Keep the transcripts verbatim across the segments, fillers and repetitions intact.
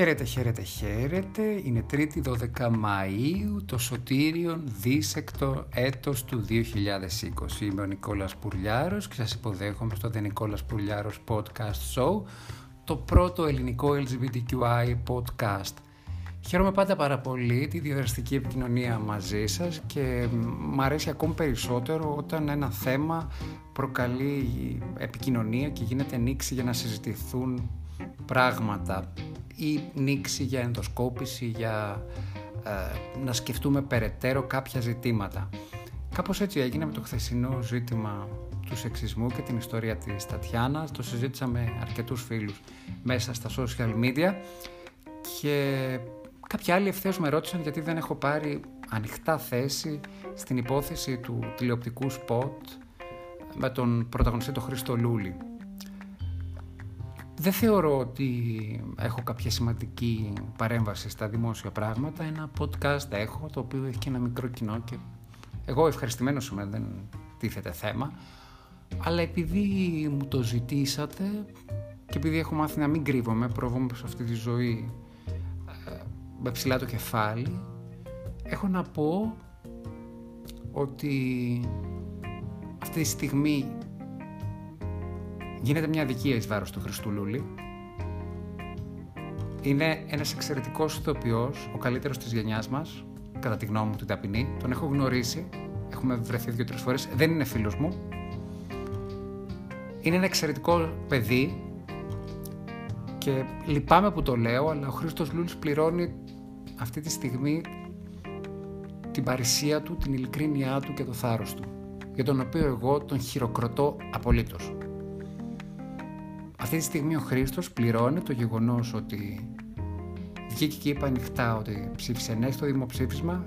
Χαίρετε, χαίρετε, χαίρετε. Είναι Τρίτη δωδέκα Μαΐου, το σωτήριον δίσεκτο έτος του δύο χιλιάδες είκοσι. Είμαι ο Νικόλας Πουρλιάρος και σας υποδέχομαι στο The Νικόλας Πουρλιάρος Podcast Show, το πρώτο ελληνικό ελ τζι μπι τι κιου άι podcast. Χαίρομαι πάντα πάρα πολύ τη διαδραστική επικοινωνία μαζί σας και μ' αρέσει ακόμη περισσότερο όταν ένα θέμα προκαλεί επικοινωνία και γίνεται νήξη για να συζητηθούν πράγματα ή νήξη για ενδοσκόπηση, για ε, να σκεφτούμε περαιτέρω κάποια ζητήματα. Κάπως έτσι έγινε με το χθεσινό ζήτημα του σεξισμού και την ιστορία της Τατιάνας. Το συζήτησα με αρκετούς φίλους μέσα στα social media και κάποιοι άλλοι ευθέως με ρώτησαν γιατί δεν έχω πάρει ανοιχτά θέση στην υπόθεση του τηλεοπτικού σποτ με τον πρωταγωνιστή τον Χρήστο Λούλη. Δεν θεωρώ ότι έχω κάποια σημαντική παρέμβαση στα δημόσια πράγματα. Ένα podcast έχω, το οποίο έχει και ένα μικρό κοινό και εγώ ευχαριστημένος είμαι, δεν τίθεται θέμα. Αλλά επειδή μου το ζητήσατε και επειδή έχω μάθει να μην κρύβομαι, προβούμε σε αυτή τη ζωή με ψηλά το κεφάλι, έχω να πω ότι αυτή τη στιγμή γίνεται μια αδικία εις βάρος του Χρήστου Λούλη. Είναι ένας εξαιρετικός ηθοποιός, ο καλύτερος της γενιάς μας, κατά τη γνώμη μου την ταπεινή. Τον έχω γνωρίσει, έχουμε βρεθεί δύο-τρεις φορές, δεν είναι φίλος μου. Είναι ένα εξαιρετικό παιδί και λυπάμαι που το λέω, αλλά ο Χρήστος Λούλης πληρώνει αυτή τη στιγμή την παρησία του, την ειλικρίνειά του και το θάρρος του, για τον οποίο εγώ τον χειροκροτώ απολύτως. Αυτή τη στιγμή ο Χρήστος πληρώνει το γεγονός ότι βγήκε και είπε ανοιχτά ότι ψήφισε ναι στο δημοψήφισμα,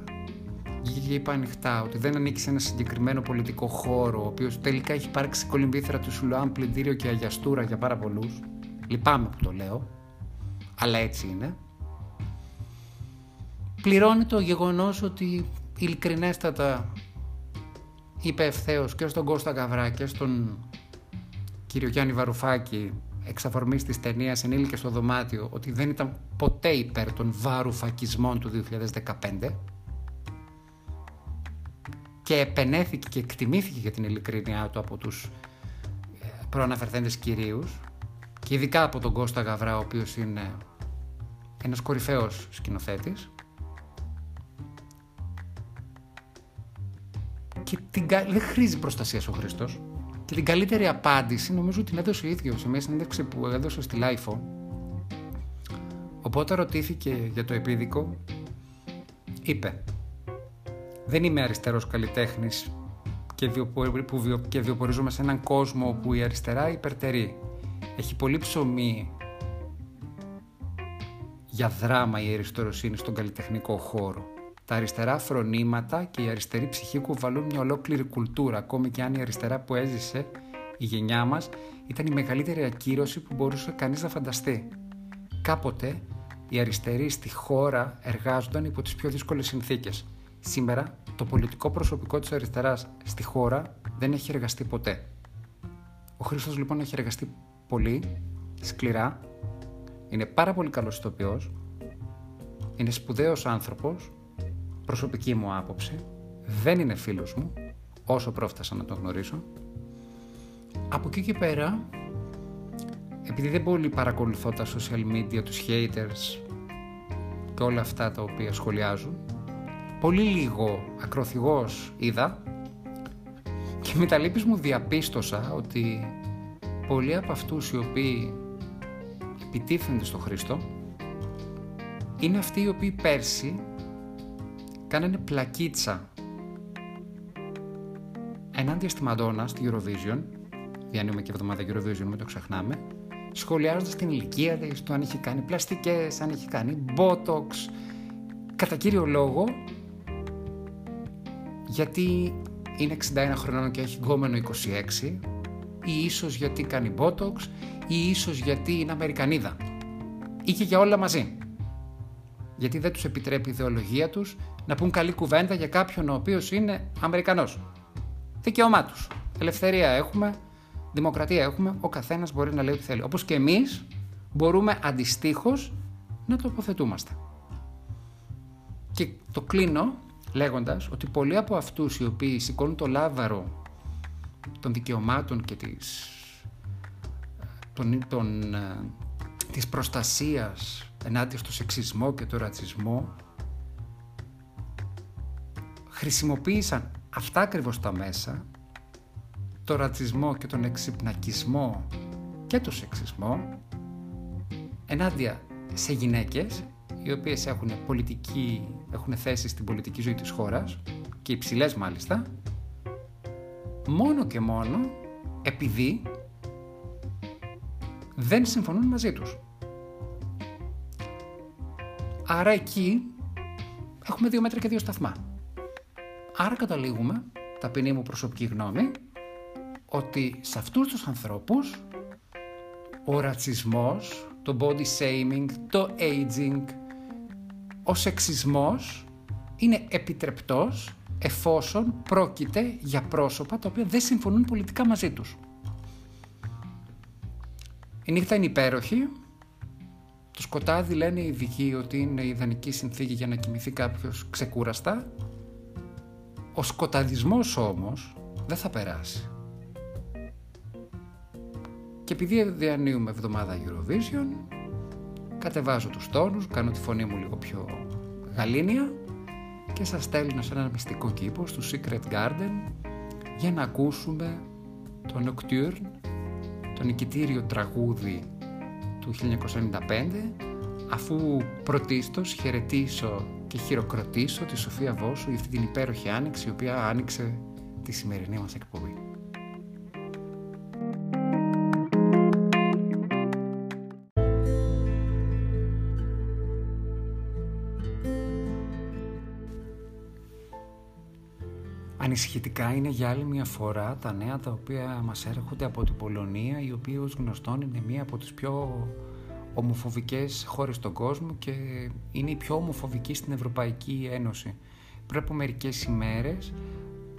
βγήκε και είπε ανοιχτά ότι δεν ανήκει σε ένα συγκεκριμένο πολιτικό χώρο, ο οποίος τελικά έχει υπάρξει κολυμβήθρα του Σουλουάν, πλυντήριο και αγιαστούρα για πάρα πολλούς. Λυπάμαι που το λέω, αλλά έτσι είναι. Πληρώνει το γεγονός ότι ειλικρινέστατα είπε ευθέως και στον Κώστα Καβρά και στον κύριο Γιάννη Βαρουφάκη, εξ αφορμής της ταινίας Ενήλικες στο δωμάτιο, ότι δεν ήταν ποτέ υπέρ των βαρουφακισμών του δύο χιλιάδες δεκαπέντε και επενέθηκε και εκτιμήθηκε για την ειλικρίνειά του από τους προαναφερθέντες κυρίους και ειδικά από τον Κώστα Καβρά, ο οποίος είναι ένας κορυφαίος σκηνοθέτης. Και την... δεν χρήζει προστασίας ο Χρήστος. Και την καλύτερη απάντηση νομίζω την έδωσε ο ίδιος σε μια συνέντευξη που έδωσε στη Life. Οπότε ρωτήθηκε για το επίδικο, είπε: «Δεν είμαι αριστερός καλλιτέχνης και, βιοπορ... που βιο... και βιοπορίζομαι σε έναν κόσμο όπου η αριστερά υπερτερεί. Έχει πολύ ψωμί για δράμα η αριστεροσύνη στον καλλιτεχνικό χώρο. Τα αριστερά φρονήματα και η αριστερή ψυχή κουβαλούν μια ολόκληρη κουλτούρα, ακόμη και αν η αριστερά που έζησε η γενιά μας ήταν η μεγαλύτερη ακύρωση που μπορούσε κανείς να φανταστεί. Κάποτε οι αριστεροί στη χώρα εργάζονταν υπό τις πιο δύσκολες συνθήκες. Σήμερα το πολιτικό προσωπικό της αριστεράς στη χώρα δεν έχει εργαστεί ποτέ». Ο Χρήστος λοιπόν έχει εργαστεί πολύ, σκληρά, είναι πάρα πολύ καλός ηθοποιός, είναι σπουδαίος άνθρωπος. Προσωπική μου άποψη, δεν είναι φίλος μου, όσο πρόφτασα να τον γνωρίσω. Από εκεί και πέρα, επειδή δεν πολύ παρακολουθώ τα social media, τους haters και όλα αυτά τα οποία σχολιάζουν, πολύ λίγο ακροθυγός είδα και με τα λύπης μου διαπίστωσα ότι πολλοί από αυτούς οι οποίοι επιτίθενται στο Χρήστο είναι αυτοί οι οποίοι πέρσι κάνανε πλακίτσα ενάντια στη Μαντόνα στη Eurovision, διανύουμε και εβδομάδα Eurovision, μην το ξεχνάμε, σχολιάζοντας την ηλικία της, το αν είχε κάνει πλαστικές, αν είχε κάνει μπότοξ, κατά κύριο λόγο γιατί είναι εξήντα ένα χρονών και έχει γκόμενο είκοσι έξι, ή ίσως γιατί κάνει μπότοξ, ή ίσως γιατί είναι Αμερικανίδα, ή και για όλα μαζί, γιατί δεν τους επιτρέπει η ιδεολογία τους να πούν καλή κουβέντα για κάποιον ο οποίος είναι Αμερικανός. Δικαίωμά τους. Ελευθερία έχουμε, δημοκρατία έχουμε, ο καθένας μπορεί να λέει ό,τι θέλει. Όπως και εμείς μπορούμε αντιστοίχως να τοποθετούμαστε. Και το κλείνω λέγοντας ότι πολλοί από αυτούς οι οποίοι σηκώνουν το λάβαρο των δικαιωμάτων και της, των, των, της προστασίας ενάντια στο σεξισμό και το ρατσισμό, χρησιμοποίησαν αυτά ακριβώς τα μέσα, το ρατσισμό και τον εξυπνακισμό και το σεξισμό, ενάντια σε γυναίκες οι οποίες έχουν, πολιτική, έχουν θέση στην πολιτική ζωή της χώρας και υψηλές μάλιστα, μόνο και μόνο επειδή δεν συμφωνούν μαζί τους. Άρα εκεί έχουμε δύο μέτρα και δύο σταθμά. Άρα καταλήγουμε, ταπεινή μου προσωπική γνώμη, ότι σε αυτούς τους ανθρώπους ο ρατσισμός, το body shaming, το aging, ο σεξισμός είναι επιτρεπτός εφόσον πρόκειται για πρόσωπα τα οποία δεν συμφωνούν πολιτικά μαζί τους. Η νύχτα είναι υπέροχη, το σκοτάδι λένε οι ειδικοί ότι είναι ιδανική συνθήκη για να κοιμηθεί κάποιος ξεκούραστα. Ο σκοταδισμός όμως δεν θα περάσει. Και επειδή διανύουμε εβδομάδα Eurovision, κατεβάζω τους τόνους, κάνω τη φωνή μου λίγο πιο γαλήνια και σας στέλνω σε ένα μυστικό κήπο, στο Secret Garden, για να ακούσουμε το Nocturne, το νικητήριο τραγούδι του χίλια εννιακόσια ενενήντα πέντε, αφού πρωτίστως χαιρετήσω και χειροκροτήσω τη Σοφία Βόσου για αυτή την υπέροχη άνοιξη, η οποία άνοιξε τη σημερινή μας εκπομπή. Ανησυχητικά είναι για άλλη μια φορά τα νέα τα οποία μας έρχονται από την Πολωνία, η οποία ως γνωστόν είναι μία από τις πιο ομοφοβικές χώρες στον κόσμο και είναι η πιο ομοφοβική στην Ευρωπαϊκή Ένωση. Πριν από μερικές ημέρες,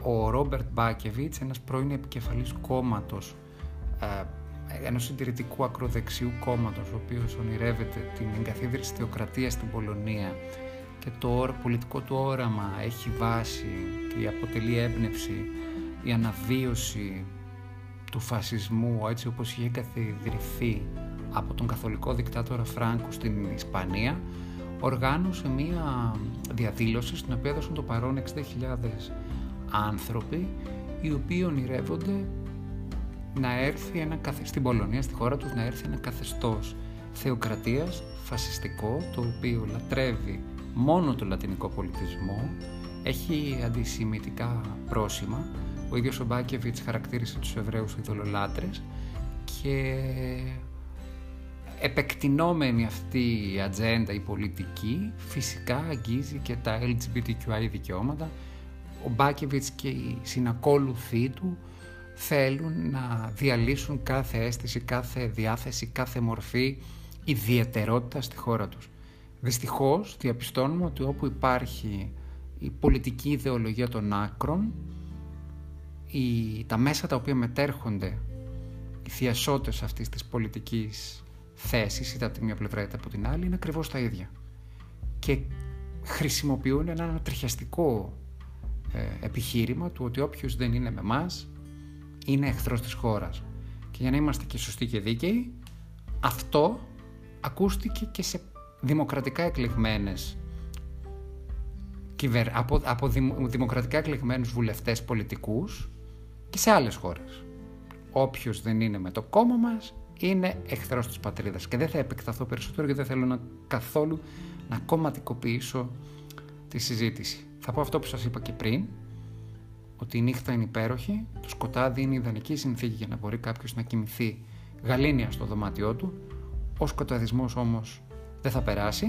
ο Ρόμπερτ Μπακιέβιτς, ένας πρώην επικεφαλής κόμματος, ενός συντηρητικού ακροδεξιού κόμματος, ο οποίος ονειρεύεται την εγκαθίδρυση της θεοκρατίας στην Πολωνία και το πολιτικό του όραμα έχει βάση και αποτελεί έμπνευση η αναβίωση του φασισμού έτσι όπως είχε καθιδρυθεί από τον καθολικό δικτάτορα Φράνκο στην Ισπανία, οργάνωσε μία διαδήλωση στην οποία έδωσαν το παρόν εξήντα χιλιάδες άνθρωποι, οι οποίοι ονειρεύονται να έρθει ένα, στην Πολωνία, στη χώρα τους, να έρθει ένα καθεστώς θεοκρατίας φασιστικό, το οποίο λατρεύει μόνο το λατινικό πολιτισμό, έχει αντισημιτικά πρόσημα. Ο ίδιος ο Μπάκεβιτς χαρακτήρισε τους Εβραίους ειδωλολάτρες και επεκτηνόμενη αυτή η ατζέντα, η πολιτική, φυσικά αγγίζει και τα ελ τζι μπι τι κιου άι δικαιώματα. Ο Μπάκεβιτς και οι συνακόλουθοί του θέλουν να διαλύσουν κάθε αίσθηση, κάθε διάθεση, κάθε μορφή ιδιαιτερότητα στη χώρα τους. Δυστυχώς διαπιστώνουμε ότι όπου υπάρχει η πολιτική ιδεολογία των άκρων, η, τα μέσα τα οποία μετέρχονται, οι θειασότες αυτής της πολιτικής θέσης, είτε από τη μία πλευρά είτε από την άλλη, είναι ακριβώς τα ίδια. Και χρησιμοποιούν ένα ανατριχιαστικό ε, επιχείρημα του ότι όποιος δεν είναι με εμάς είναι εχθρός της χώρας. Και για να είμαστε και σωστοί και δίκαιοι, αυτό ακούστηκε και σε δημοκρατικά εκλεγμένες από, από δημοκρατικά εκλεγμένους βουλευτές πολιτικούς και σε άλλες χώρες. Όποιος δεν είναι με το κόμμα μας είναι εχθρός της πατρίδας. Και δεν θα επεκταθώ περισσότερο γιατί δεν θέλω να, καθόλου να κομματικοποιήσω τη συζήτηση. Θα πω αυτό που σας είπα και πριν, ότι η νύχτα είναι υπέροχη, το σκοτάδι είναι ιδανική συνθήκη για να μπορεί κάποιος να κοιμηθεί γαλήνια στο δωμάτιό του. Ο σκοταδισμός όμως δεν θα περάσει.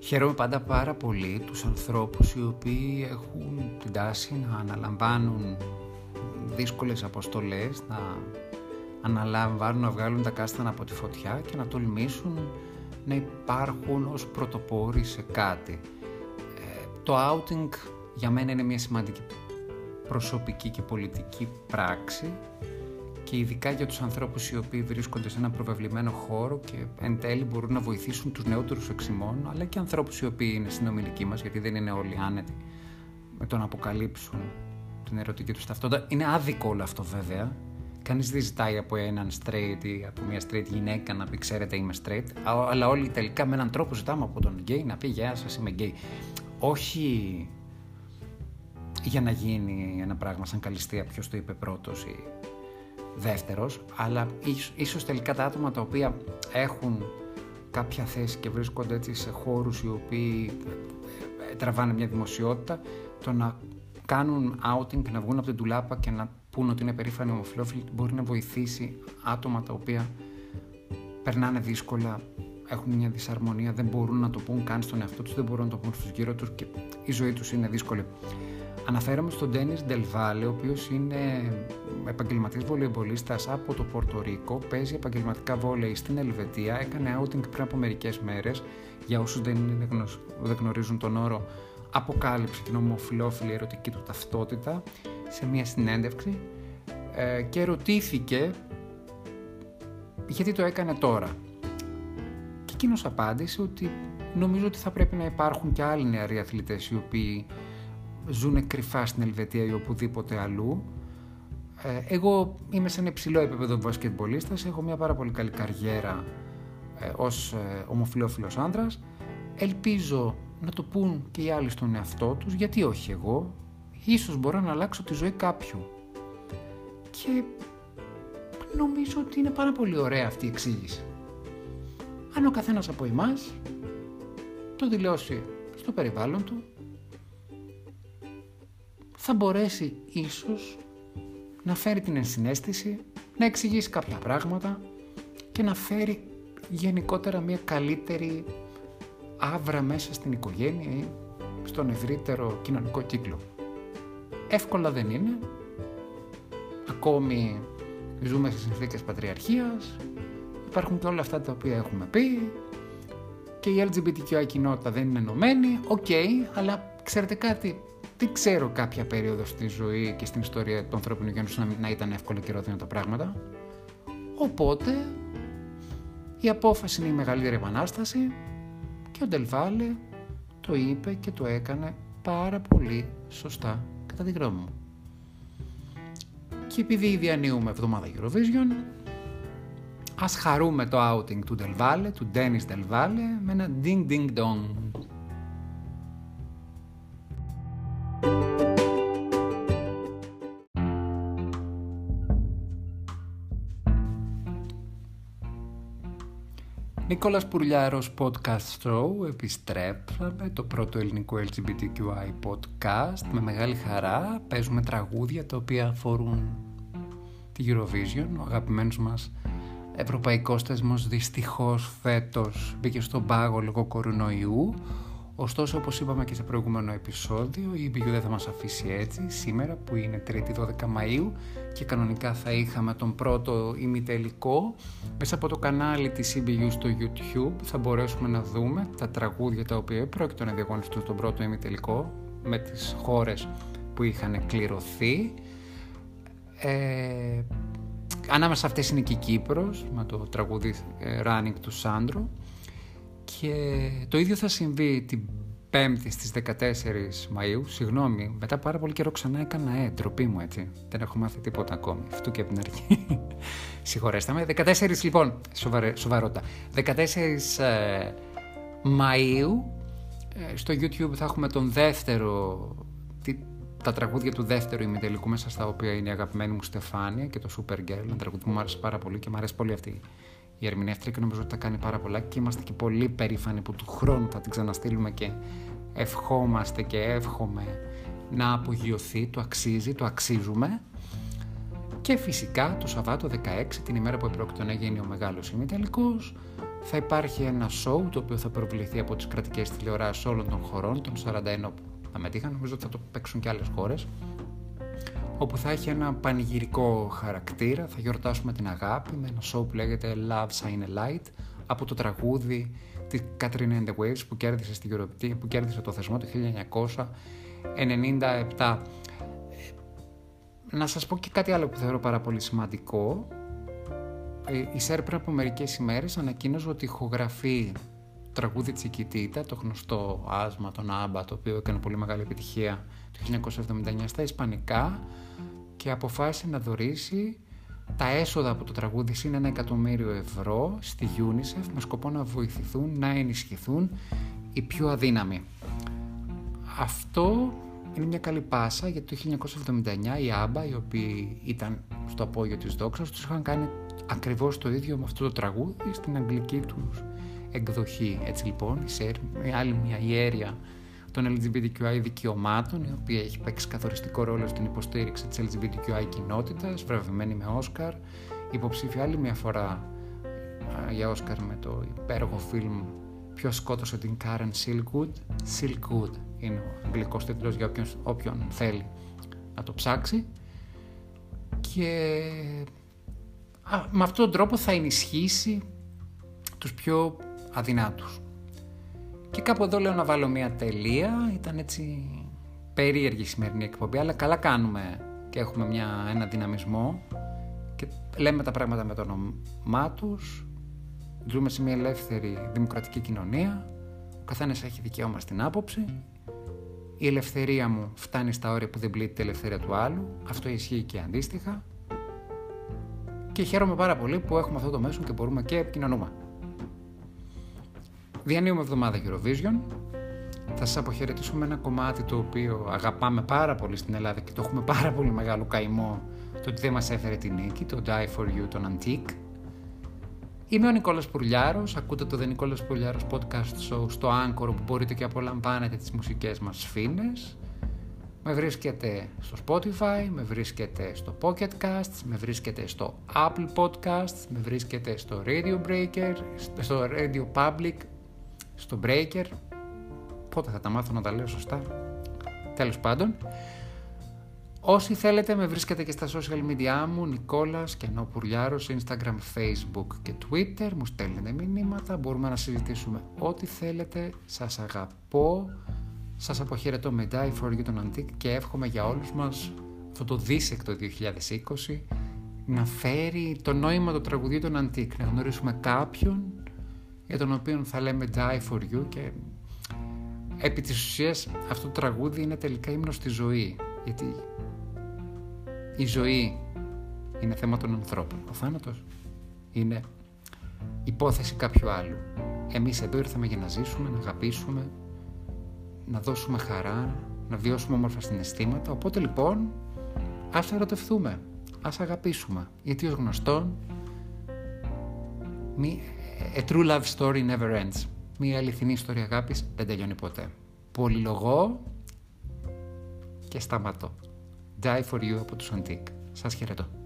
Χαίρομαι πάντα πάρα πολύ τους ανθρώπους οι οποίοι έχουν την τάση να αναλαμβάνουν δύσκολες αποστολές, να αναλαμβάνουν να βγάλουν τα κάστανα από τη φωτιά και να τολμήσουν να υπάρχουν ως πρωτοπόροι σε κάτι. Ε, το outing για μένα είναι μια σημαντική προσωπική και πολιτική πράξη και ειδικά για τους ανθρώπους οι οποίοι βρίσκονται σε ένα προβεβλημένο χώρο και εν τέλει μπορούν να βοηθήσουν τους νεότερους εξημών, αλλά και ανθρώπους οι οποίοι είναι στην ομιλική μας, γιατί δεν είναι όλοι άνετοι με το να αποκαλύψουν την ερωτική τους ταυτότητα. Είναι άδικο όλο αυτό βέβαια. Κανείς δεν ζητάει από έναν straight ή από μια straight γυναίκα να πει «Ξέρετε, είμαι straight», αλλά όλοι τελικά με έναν τρόπο ζητάμε από τον γκέι να πει «Γεια σας, είμαι γκέι». Όχι για να γίνει ένα πράγμα σαν καλλιστεία, ποιος το είπε πρώτος ή δεύτερος, αλλά ίσως τελικά τα άτομα τα οποία έχουν κάποια θέση και βρίσκονται έτσι σε χώρους οι οποίοι τραβάνε μια δημοσιότητα, το να κάνουν outing, να βγουν από την τουλάπα και να πούν ότι είναι περήφανοι ομοφυλόφιλοι, μπορεί να βοηθήσει άτομα τα οποία περνάνε δύσκολα, έχουν μια δυσαρμονία, δεν μπορούν να το πούν καν στον εαυτό τους, δεν μπορούν να το πούν στους γύρω τους και η ζωή τους είναι δύσκολη. Αναφέρομαι στον Ντένις Ντελ Βάλε, ο οποίος είναι επαγγελματής βολεϊμπολίστας από το Πορτορίκο, παίζει επαγγελματικά βόλεϊ στην Ελβετία, έκανε outing πριν από μερικές μέρες. Για όσους δεν, είναι, δεν γνωρίζουν τον όρο, αποκάλυψε την ομοφυλόφιλη ερωτική του ταυτότητα σε μια συνέντευξη ε, και ερωτήθηκε γιατί το έκανε τώρα. Και εκείνος απάντησε ότι νομίζω ότι θα πρέπει να υπάρχουν και άλλοι νεαροί αθλητές οι οποίοι ζουν κρυφά στην Ελβετία ή οπουδήποτε αλλού. Ε, εγώ είμαι σε ένα υψηλό επίπεδο βασκετμπολίστας, έχω μια πάρα πολύ καλή καριέρα ε, ως ε, ομοφυλόφιλος άνδρας. Ελπίζω να το πουν και οι άλλοι στον εαυτό τους, γιατί όχι εγώ, ίσως μπορώ να αλλάξω τη ζωή κάποιου. Και νομίζω ότι είναι πάρα πολύ ωραία αυτή η εξήγηση. Αν ο καθένας από εμάς το δηλώσει στο περιβάλλον του, θα μπορέσει ίσως να φέρει την ενσυναίσθηση, να εξηγήσει κάποια πράγματα και να φέρει γενικότερα μια καλύτερη αύρα μέσα στην οικογένεια ή στον ευρύτερο κοινωνικό κύκλο. Εύκολα δεν είναι. Ακόμη ζούμε σε συνθήκες πατριαρχίας, υπάρχουν και όλα αυτά τα οποία έχουμε πει και η ελ τζι μπι τι κιου άι κοινότητα δεν είναι ενωμένη. Οκ, okay, αλλά ξέρετε κάτι, τι ξέρω κάποια περίοδο στη ζωή και στην ιστορία του ανθρώπινου γένους να ήταν εύκολα και ρόδινα τα πράγματα. Οπότε η απόφαση είναι η μεγαλύτερη επανάσταση. Και ο Ντελ Βάλε το είπε και το έκανε πάρα πολύ σωστά, κατά τη γνώμη μου. Και επειδή διανύουμε εβδομάδα Eurovision, ας χαρούμε το outing του Ντελ Βάλε, του Ντένις Ντελ Βάλε, με ένα ding ding dong. Νικόλας Πουρλιάρος Podcast Show, επιστρέψαμε, το πρώτο ελληνικό ελ τζι μπι τι κιου άι podcast. Με μεγάλη χαρά παίζουμε τραγούδια τα οποία αφορούν τη Eurovision. Ο αγαπημένος μας ευρωπαϊκός θεσμός δυστυχώς φέτος μπήκε στον πάγο λόγω κορονοϊού. Ωστόσο, όπως είπαμε και σε προηγούμενο επεισόδιο, η έι μπι γιου δεν θα μας αφήσει έτσι. Σήμερα που είναι Τρίτη δώδεκα Μαΐου και κανονικά θα είχαμε τον πρώτο ημιτελικό, μέσα από το κανάλι της έι μπι γιου στο YouTube θα μπορέσουμε να δούμε τα τραγούδια τα οποία πρόκειται να διαγωνιστούν στον πρώτο ημιτελικό με τις χώρες που είχαν κληρωθεί. Ε, ανάμεσα σε αυτές είναι και η Κύπρος με το τραγούδι ε, Running του Σάντρου. Και το ίδιο θα συμβεί την Πέμπτη στις δεκατέσσερις Μαΐου. Συγγνώμη, μετά πάρα πολύ καιρό ξανά έκανα ε, ντροπή μου έτσι. Δεν έχω μάθει τίποτα ακόμη, αυτού και από την αρχή. Συγχωρέστε με. δεκατέσσερις λοιπόν, σοβαρε, σοβαρότα. δεκατέσσερις Μαΐου ε, στο YouTube θα έχουμε τον δεύτερο, τη, τα τραγούδια του δεύτερου ημιτελικού, μέσα στα οποία είναι η αγαπημένη μου Στεφάνια και το Supergirl. Ένα τραγούδι που μου άρεσε πάρα πολύ και μου αρέσει πολύ αυτή η ερμηνεύτρια και νομίζω ότι τα κάνει πάρα πολλά και είμαστε και πολύ περήφανοι που του χρόνου θα την ξαναστείλουμε και ευχόμαστε και εύχομαι να απογειωθεί, το αξίζει, το αξίζουμε. Και φυσικά το Σαββάτο δεκαέξι, την ημέρα που επρόκειτο να γίνει ο μεγάλος ημιτελικός, θα υπάρχει ένα σοου το οποίο θα προβληθεί από τις κρατικές τηλεοράσεις όλων των χωρών, των σαράντα ένα που αμετείχαν, νομίζω ότι θα το παίξουν και άλλες χώρες, όπου θα έχει ένα πανηγυρικό χαρακτήρα, θα γιορτάσουμε την αγάπη με ένα show που λέγεται Love Shine a Light, από το τραγούδι της Katrina and the Waves που κέρδισε, στην Eurovision, που κέρδισε το θεσμό το χίλια εννιακόσια ενενήντα επτά. Να σας πω και κάτι άλλο που θεωρώ πάρα πολύ σημαντικό. Η Σέρπρα από μερικές ημέρες ανακοίνωσε ότι ηχογραφεί τραγούδι Τσικιτίτα, το γνωστό άσμα των ABBA, το οποίο έκανε πολύ μεγάλη επιτυχία το χίλια εννιακόσια εβδομήντα εννιά στα ισπανικά, και αποφάσισε να δωρήσει τα έσοδα από το τραγούδι συν ένα εκατομμύριο ευρώ στη UNICEF με σκοπό να βοηθηθούν, να ενισχυθούν οι πιο αδύναμοι. Αυτό είναι μια καλή πάσα, γιατί το χίλια εννιακόσια εβδομήντα εννιά οι ABBA, οι οποίοι ήταν στο απόγειο της δόξας, τους είχαν κάνει ακριβώς το ίδιο με αυτό το τραγούδι στην αγγλική τους εκδοχή. Έτσι λοιπόν η άλλη μια ιέρεια των ελ τζι μπι τι κιου άι δικαιωμάτων, η οποία έχει παίξει καθοριστικό ρόλο στην υποστήριξη της ελ τζι μπι τι κιου άι κοινότητας, βραβευμένη με Όσκαρ, υποψήφια άλλη μια φορά για Όσκαρ με το υπέροχο φιλμ «Ποιος σκότωσε την Κάρεν Σίλκουντ». Σίλκουντ είναι ο αγγλικός τίτλος για όποιον, όποιον θέλει να το ψάξει. Και α, με αυτόν τον τρόπο θα ενισχύσει τους πιο αδυνάτους. Και κάπου εδώ λέω να βάλω μια τελεία. Ήταν έτσι περίεργη η σημερινή εκπομπή, αλλά καλά κάνουμε και έχουμε μια, ένα δυναμισμό και λέμε τα πράγματα με το όνομά τους. Ζούμε σε μια ελεύθερη δημοκρατική κοινωνία. Ο καθένας έχει δικαίωμα στην άποψη. Η ελευθερία μου φτάνει στα όρια που δεν πλήττει την ελευθερία του άλλου. Αυτό ισχύει και αντίστοιχα. Και χαίρομαι πάρα πολύ που έχουμε αυτό το μέσο και μπορούμε και επικοινωνούμε. Διανύουμε εβδομάδα Eurovision. Θα σας αποχαιρετήσουμε ένα κομμάτι το οποίο αγαπάμε πάρα πολύ στην Ελλάδα και το έχουμε πάρα πολύ μεγάλο καημό το ότι δεν μας έφερε τη νίκη, το Die For You των Antique. Είμαι ο Νικόλας Πουρλιάρος, ακούτε το The Νικόλας Πουρλιάρος Podcast Show στο Anchor, που μπορείτε και απολαμβάνετε τις μουσικές μας φίνες. Με βρίσκεται στο Spotify, με βρίσκεται στο Pocket Casts, με βρίσκεται στο Apple Podcasts, με βρίσκεται στο Radio Breaker, στο Radio Public, στο Breaker. Πότε θα τα μάθω να τα λέω σωστά? Τέλος πάντων, όσοι θέλετε με βρίσκετε και στα social media μου, Νικόλας και ενώ Πουρλιάρος, Instagram, Facebook και Twitter. Μου στέλνετε μηνύματα, μπορούμε να συζητήσουμε ό,τι θέλετε. Σας αγαπώ, σας αποχαιρετώ με Die For You τον Antique και εύχομαι για όλους μας αυτό το δίσεκτο είκοσι είκοσι να φέρει το νόημα του τραγουδιού των Antique, να γνωρίσουμε κάποιον για τον οποίο θα λέμε Die For You. Και επί της ουσίας αυτό το τραγούδι είναι τελικά ύμνος στη ζωή, γιατί η ζωή είναι θέμα των ανθρώπων, ο θάνατος είναι υπόθεση κάποιου άλλου. Εμείς εδώ ήρθαμε για να ζήσουμε, να αγαπήσουμε, να δώσουμε χαρά, να βιώσουμε όμορφα συναισθήματα. Οπότε λοιπόν ας ερωτευτούμε, ας αγαπήσουμε, γιατί ως γνωστόν μη, a true love story never ends. Μια αληθινή ιστορία αγάπης δεν τελειώνει ποτέ. Πολυλογώ και σταματώ. Die For You από τους Antique. Σας χαιρετώ.